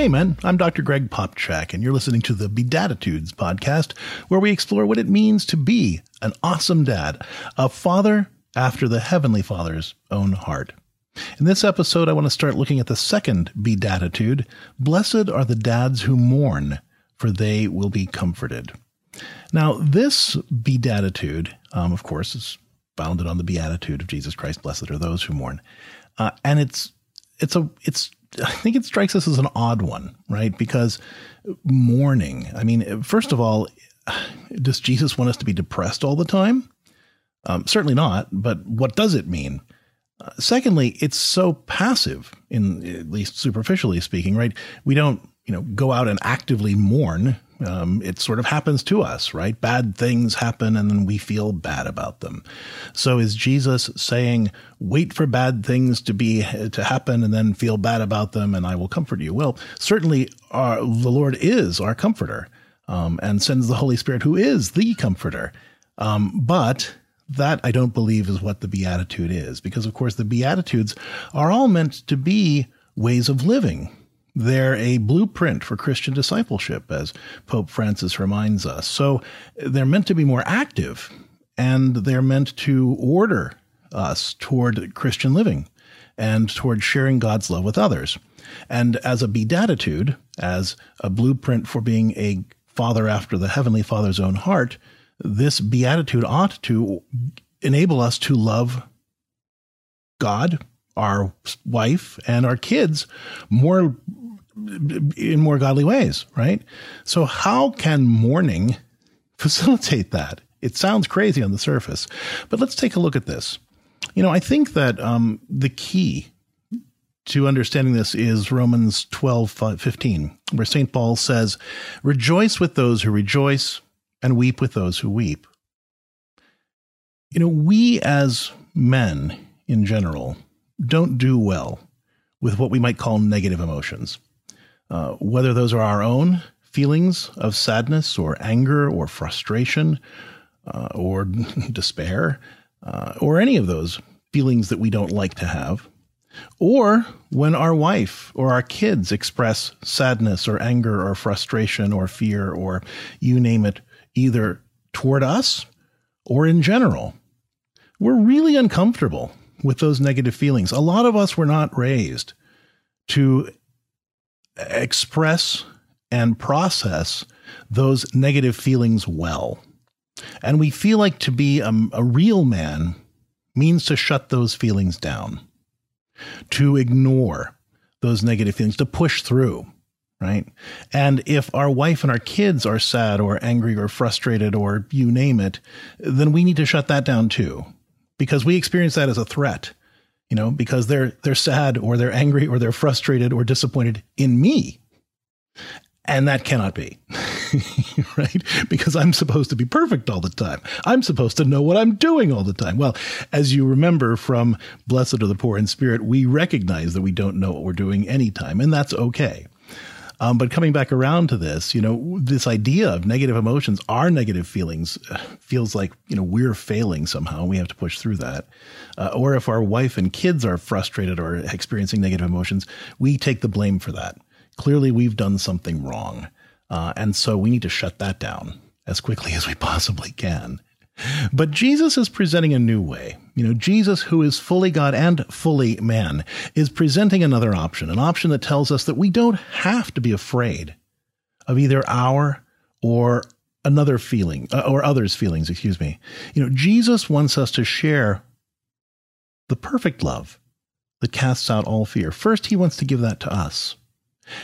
Amen. I'm Dr. Greg Popcak, and you're listening to the BeDADitudes podcast, where we explore what it means to be an awesome dad, a father after the Heavenly Father's own heart. In this episode, I want to start looking at the second BeDADitude. Blessed are the dads who mourn, for they will be comforted. Now, this BeDADitude, of course, is founded on the Beatitude of Jesus Christ. Blessed are those who mourn. And I think it strikes us as an odd one, right? Because mourning, I mean, first of all, does Jesus want us to be depressed all the time? Certainly not, but what does it mean? Secondly, it's so passive, at least superficially speaking, right? We don't, go out and actively mourn. It sort of happens to us, right? Bad things happen and then we feel bad about them. So is Jesus saying, wait for bad things to happen and then feel bad about them and I will comfort you? Well, certainly the Lord is our comforter, and sends the Holy Spirit, who is the comforter. But that I don't believe is what the Beatitude is, because of course the Beatitudes are all meant to be ways of living. They're a blueprint for Christian discipleship, as Pope Francis reminds us. So they're meant to be more active, and they're meant to order us toward Christian living and toward sharing God's love with others. And as a beatitude, as a blueprint for being a father after the Heavenly Father's own heart, this beatitude ought to enable us to love God, our wife, and our kids more in more godly ways, right? So how can mourning facilitate that? It sounds crazy on the surface, but let's take a look at this. I think that the key to understanding this is Romans 12:15, where St. Paul says, "Rejoice with those who rejoice and weep with those who weep." We as men in general don't do well with what we might call negative emotions, whether those are our own feelings of sadness or anger or frustration or despair or any of those feelings that we don't like to have, or when our wife or our kids express sadness or anger or frustration or fear or you name it, either toward us or in general. We're really uncomfortable with those negative feelings. A lot of us were not raised to express and process those negative feelings well. And we feel like to be a real man means to shut those feelings down, to ignore those negative feelings, to push through, right? And if our wife and our kids are sad or angry or frustrated or you name it, then we need to shut that down too, because we experience that as a threat, because they're sad or they're angry or they're frustrated or disappointed in me. And that cannot be, right? Because I'm supposed to be perfect all the time. I'm supposed to know what I'm doing all the time. Well, as you remember from Blessed Are the Poor in Spirit, we recognize that we don't know what we're doing anytime, and that's okay. But coming back around to this, this idea of negative emotions, our negative feelings, feels like, we're failing somehow. We have to push through that. Or if our wife and kids are frustrated or experiencing negative emotions, we take the blame for that. Clearly, we've done something wrong. And so we need to shut that down as quickly as we possibly can. But Jesus is presenting a new way. Jesus, who is fully God and fully man, is presenting another option, an option that tells us that we don't have to be afraid of either our or another feeling or others' feelings, Jesus wants us to share the perfect love that casts out all fear. First, he wants to give that to us,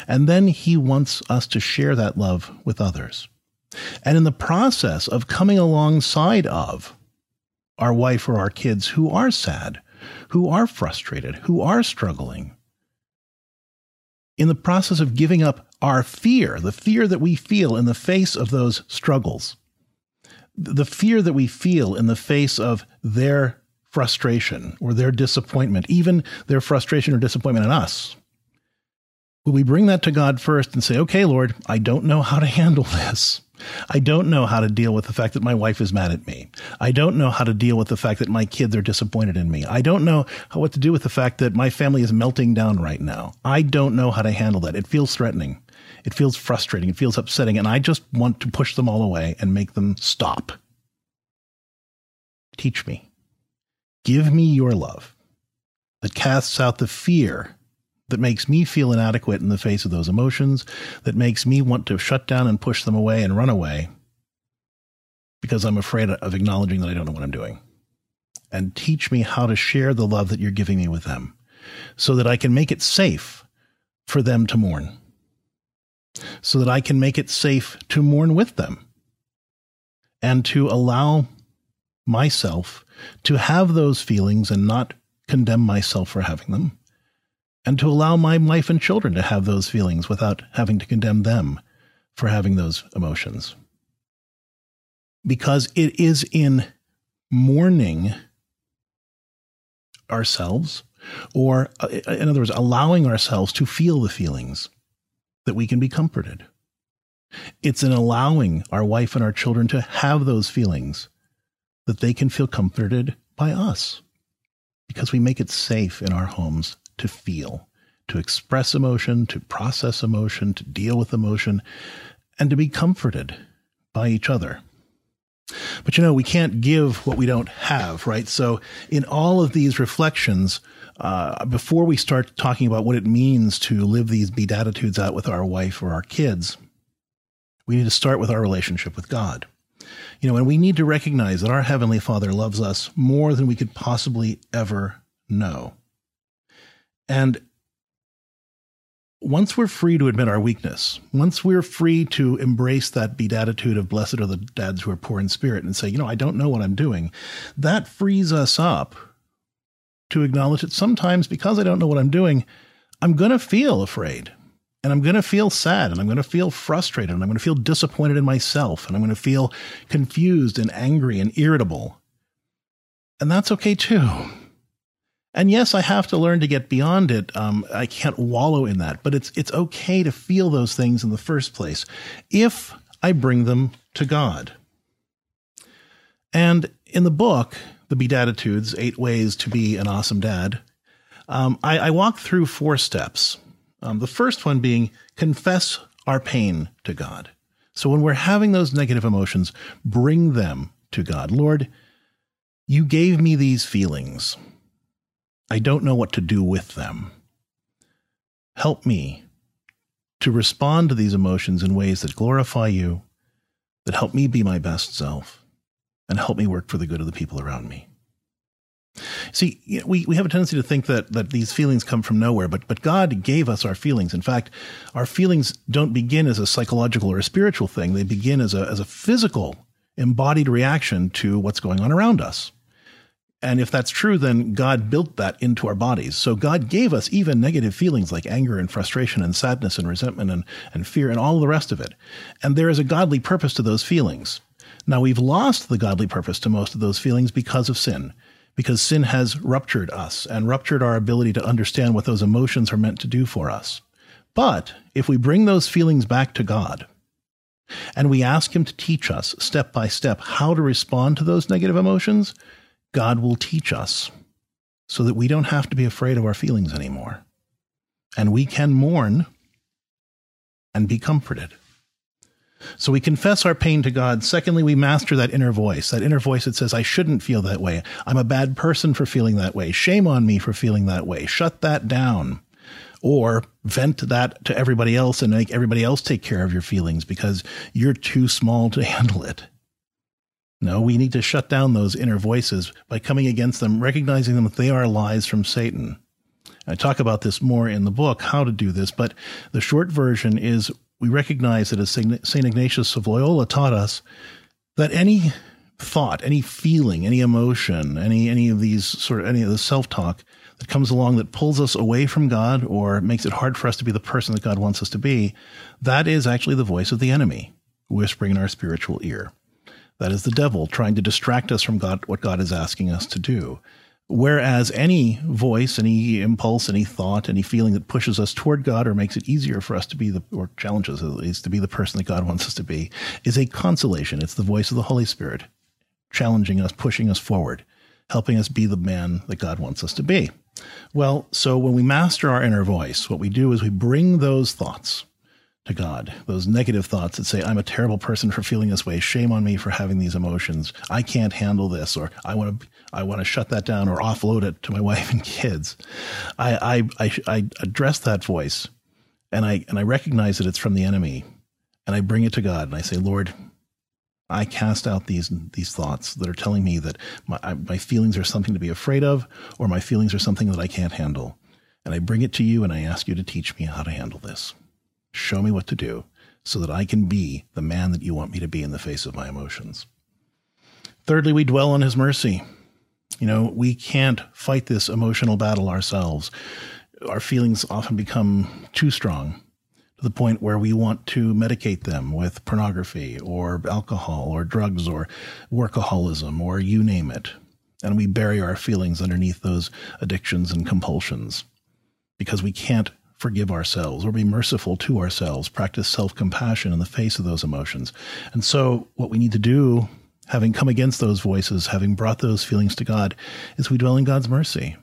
and then he wants us to share that love with others. And in the process of coming alongside of our wife or our kids who are sad, who are frustrated, who are struggling, in the process of giving up our fear, the fear that we feel in the face of those struggles, the fear that we feel in the face of their frustration or their disappointment, even their frustration or disappointment in us, will we bring that to God first and say, okay, Lord, I don't know how to handle this. I don't know how to deal with the fact that my wife is mad at me. I don't know how to deal with the fact that my kids are disappointed in me. I don't know what to do with the fact that my family is melting down right now. I don't know how to handle that. It feels threatening. It feels frustrating. It feels upsetting. And I just want to push them all away and make them stop. Teach me. Give me your love that casts out the fear that makes me feel inadequate in the face of those emotions, that makes me want to shut down and push them away and run away because I'm afraid of acknowledging that I don't know what I'm doing. And teach me how to share the love that you're giving me with them so that I can make it safe for them to mourn, so that I can make it safe to mourn with them and to allow myself to have those feelings and not condemn myself for having them, and to allow my wife and children to have those feelings without having to condemn them for having those emotions. Because it is in mourning ourselves, or in other words, allowing ourselves to feel the feelings, that we can be comforted. It's in allowing our wife and our children to have those feelings that they can feel comforted by us, because we make it safe in our homes to feel, to express emotion, to process emotion, to deal with emotion, and to be comforted by each other. But, you know, we can't give what we don't have, right? So in all of these reflections, before we start talking about what it means to live these Beatitudes out with our wife or our kids, we need to start with our relationship with God. You know, and we need to recognize that our Heavenly Father loves us more than we could possibly ever know. And once we're free to admit our weakness, once we're free to embrace that beatitude of blessed are the dads who are poor in spirit and say, you know, I don't know what I'm doing, that frees us up to acknowledge that sometimes, because I don't know what I'm doing, I'm going to feel afraid, and I'm going to feel sad, and I'm going to feel frustrated, and I'm going to feel disappointed in myself, and I'm going to feel confused and angry and irritable. And that's okay too. And yes, I have to learn to get beyond it. I can't wallow in that, but it's okay to feel those things in the first place if I bring them to God. And in the book, The BeDADitudes, 8 Ways to Be an Awesome Dad, I walk through 4 steps. The first one being confess our pain to God. So when we're having those negative emotions, bring them to God. Lord, you gave me these feelings. I don't know what to do with them. Help me to respond to these emotions in ways that glorify you, that help me be my best self, and help me work for the good of the people around me. See, you know, we have a tendency to think that these feelings come from nowhere, but God gave us our feelings. In fact, our feelings don't begin as a psychological or a spiritual thing. They begin as a physical, embodied reaction to what's going on around us. And if that's true, then God built that into our bodies. So God gave us even negative feelings like anger and frustration and sadness and resentment and fear and all the rest of it. And there is a godly purpose to those feelings. Now, we've lost the godly purpose to most of those feelings because of sin, because sin has ruptured us and ruptured our ability to understand what those emotions are meant to do for us. But if we bring those feelings back to God, and we ask him to teach us step by step how to respond to those negative emotions, God will teach us so that we don't have to be afraid of our feelings anymore. And we can mourn and be comforted. So we confess our pain to God. Secondly, we master that inner voice that says, I shouldn't feel that way. I'm a bad person for feeling that way. Shame on me for feeling that way. Shut that down. Or vent that to everybody else and make everybody else take care of your feelings because you're too small to handle it. No, we need to shut down those inner voices by coming against them, recognizing them that they are lies from Satan. I talk about this more in the book, how to do this, but the short version is we recognize that, as St. Ignatius of Loyola taught us, that any thought, any feeling, any emotion, any of these any of the self-talk that comes along that pulls us away from God or makes it hard for us to be the person that God wants us to be, that is actually the voice of the enemy whispering in our spiritual ear. That is the devil trying to distract us from God, what God is asking us to do. Whereas any voice, any impulse, any thought, any feeling that pushes us toward God or makes it easier for us to be the, or challenges at least, to be the person that God wants us to be, is a consolation. It's the voice of the Holy Spirit challenging us, pushing us forward, helping us be the man that God wants us to be. Well, so when we master our inner voice, what we do is we bring those thoughts to God, those negative thoughts that say, I'm a terrible person for feeling this way. Shame on me for having these emotions. I can't handle this, or I want to shut that down or offload it to my wife and kids. I address that voice, and I recognize that it's from the enemy, and I bring it to God, and I say, Lord, I cast out these thoughts that are telling me that my feelings are something to be afraid of, or my feelings are something that I can't handle. And I bring it to you, and I ask you to teach me how to handle this. Show me what to do so that I can be the man that you want me to be in the face of my emotions. Thirdly, we dwell on his mercy. You know, we can't fight this emotional battle ourselves. Our feelings often become too strong, to the point where we want to medicate them with pornography or alcohol or drugs or workaholism or you name it. And we bury our feelings underneath those addictions and compulsions because we can't forgive ourselves or be merciful to ourselves, practice self-compassion in the face of those emotions. And so what we need to do, having come against those voices, having brought those feelings to God, is we dwell in God's mercy.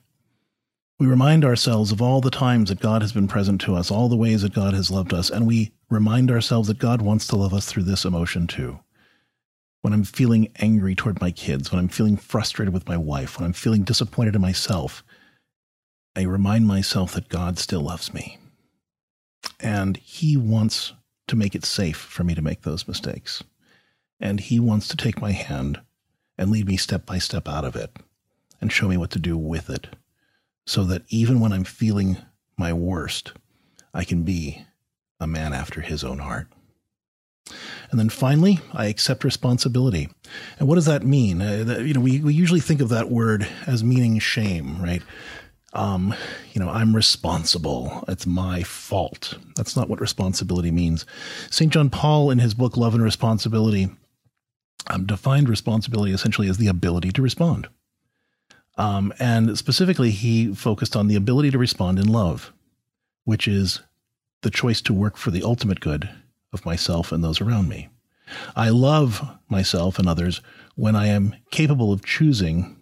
We remind ourselves of all the times that God has been present to us, all the ways that God has loved us, and we remind ourselves that God wants to love us through this emotion too. When I'm feeling angry toward my kids, when I'm feeling frustrated with my wife, when I'm feeling disappointed in myself, I remind myself that God still loves me. And he wants to make it safe for me to make those mistakes. And he wants to take my hand and lead me step by step out of it and show me what to do with it, so that even when I'm feeling my worst, I can be a man after his own heart. And then finally, I accept responsibility. And what does that mean? We usually think of that word as meaning shame, right? I'm responsible. It's my fault. That's not what responsibility means. St. John Paul, in his book, Love and Responsibility, defined responsibility essentially as the ability to respond. And specifically, he focused on the ability to respond in love, which is the choice to work for the ultimate good of myself and those around me. I love myself and others when I am capable of choosing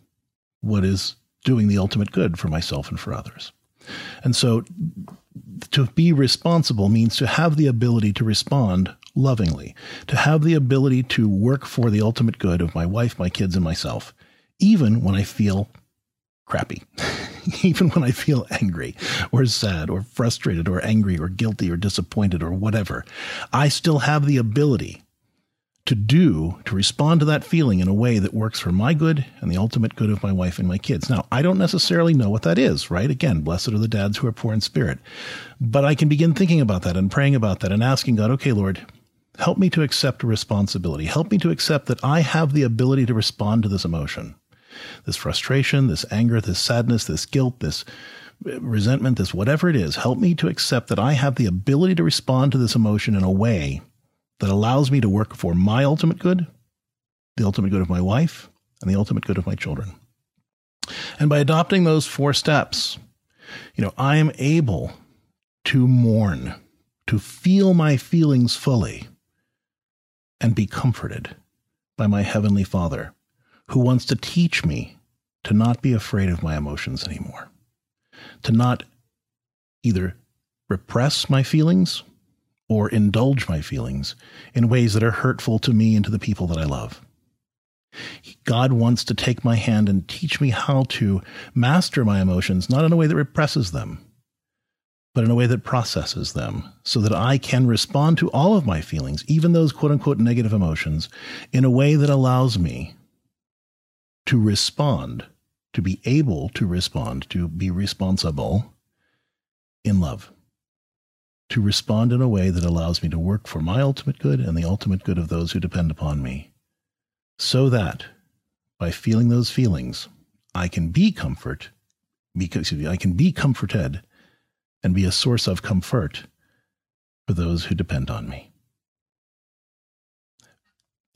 what is doing the ultimate good for myself and for others. And so to be responsible means to have the ability to respond lovingly, to have the ability to work for the ultimate good of my wife, my kids, and myself, even when I feel crappy, even when I feel angry or sad or frustrated or angry or guilty or disappointed or whatever. I still have the ability to respond to that feeling in a way that works for my good and the ultimate good of my wife and my kids. Now, I don't necessarily know what that is, right? Again, blessed are the dads who are poor in spirit. But I can begin thinking about that and praying about that and asking God, okay, Lord, help me to accept responsibility. Help me to accept that I have the ability to respond to this emotion. This frustration, this anger, this sadness, this guilt, this resentment, this whatever it is, help me to accept that I have the ability to respond to this emotion in a way that allows me to work for my ultimate good, the ultimate good of my wife, and the ultimate good of my children. And by adopting those four steps, I am able to mourn, to feel my feelings fully, and be comforted by my Heavenly Father, who wants to teach me to not be afraid of my emotions anymore, to not either repress my feelings or indulge my feelings in ways that are hurtful to me and to the people that I love. God wants to take my hand and teach me how to master my emotions, not in a way that represses them, but in a way that processes them, so that I can respond to all of my feelings, even those quote-unquote negative emotions, in a way that allows me to respond, to be able to respond, to be responsible in love, to respond in a way that allows me to work for my ultimate good and the ultimate good of those who depend upon me, so that by feeling those feelings, I can be comforted and be a source of comfort for those who depend on me.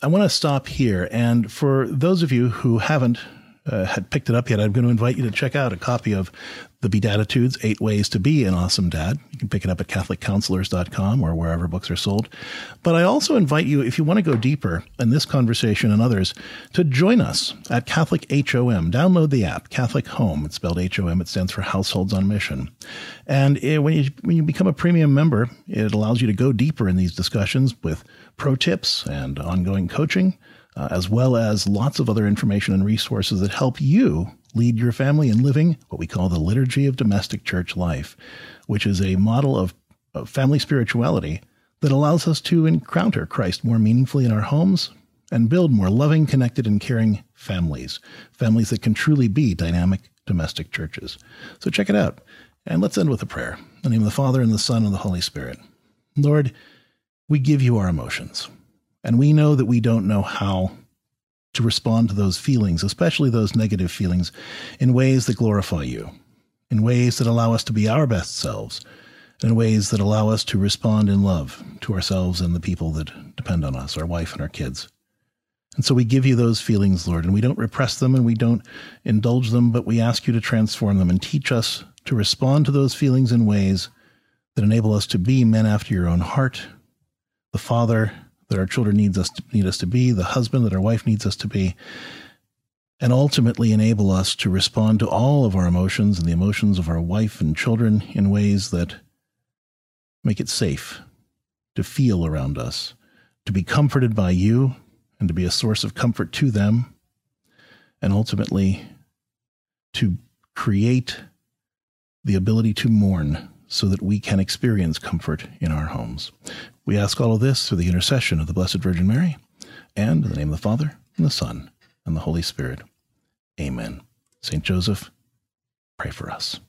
I want to stop here, and for those of you who haven't had picked it up yet, I'm going to invite you to check out a copy of the BeDADitudes, 8 Ways to Be an Awesome Dad. You can pick it up at CatholicCounselors.com or wherever books are sold. But I also invite you, if you want to go deeper in this conversation and others, to join us at Catholic HOM. Download the app, Catholic Home. It's spelled HOM. It stands for Households on Mission. And when you become a premium member, it allows you to go deeper in these discussions with pro tips and ongoing coaching, as well as lots of other information and resources that help you lead your family in living what we call the Liturgy of Domestic Church Life, which is a model of family spirituality that allows us to encounter Christ more meaningfully in our homes and build more loving, connected, and caring families, families that can truly be dynamic domestic churches. So check it out. And let's end with a prayer. In the name of the Father, and the Son, and the Holy Spirit. Lord, we give you our emotions. And we know that we don't know how to respond to those feelings, especially those negative feelings, in ways that glorify you, in ways that allow us to be our best selves, in ways that allow us to respond in love to ourselves and the people that depend on us, our wife and our kids. And so we give you those feelings, Lord, and we don't repress them and we don't indulge them, but we ask you to transform them and teach us to respond to those feelings in ways that enable us to be men after your own heart, the Father that our children need us to be, the husband that our wife needs us to be, and ultimately enable us to respond to all of our emotions and the emotions of our wife and children in ways that make it safe to feel around us, to be comforted by you, and to be a source of comfort to them, and ultimately to create the ability to mourn so that we can experience comfort in our homes. We ask all of this through the intercession of the Blessed Virgin Mary, and in the name of the Father, and the Son, and the Holy Spirit. Amen. St. Joseph, pray for us.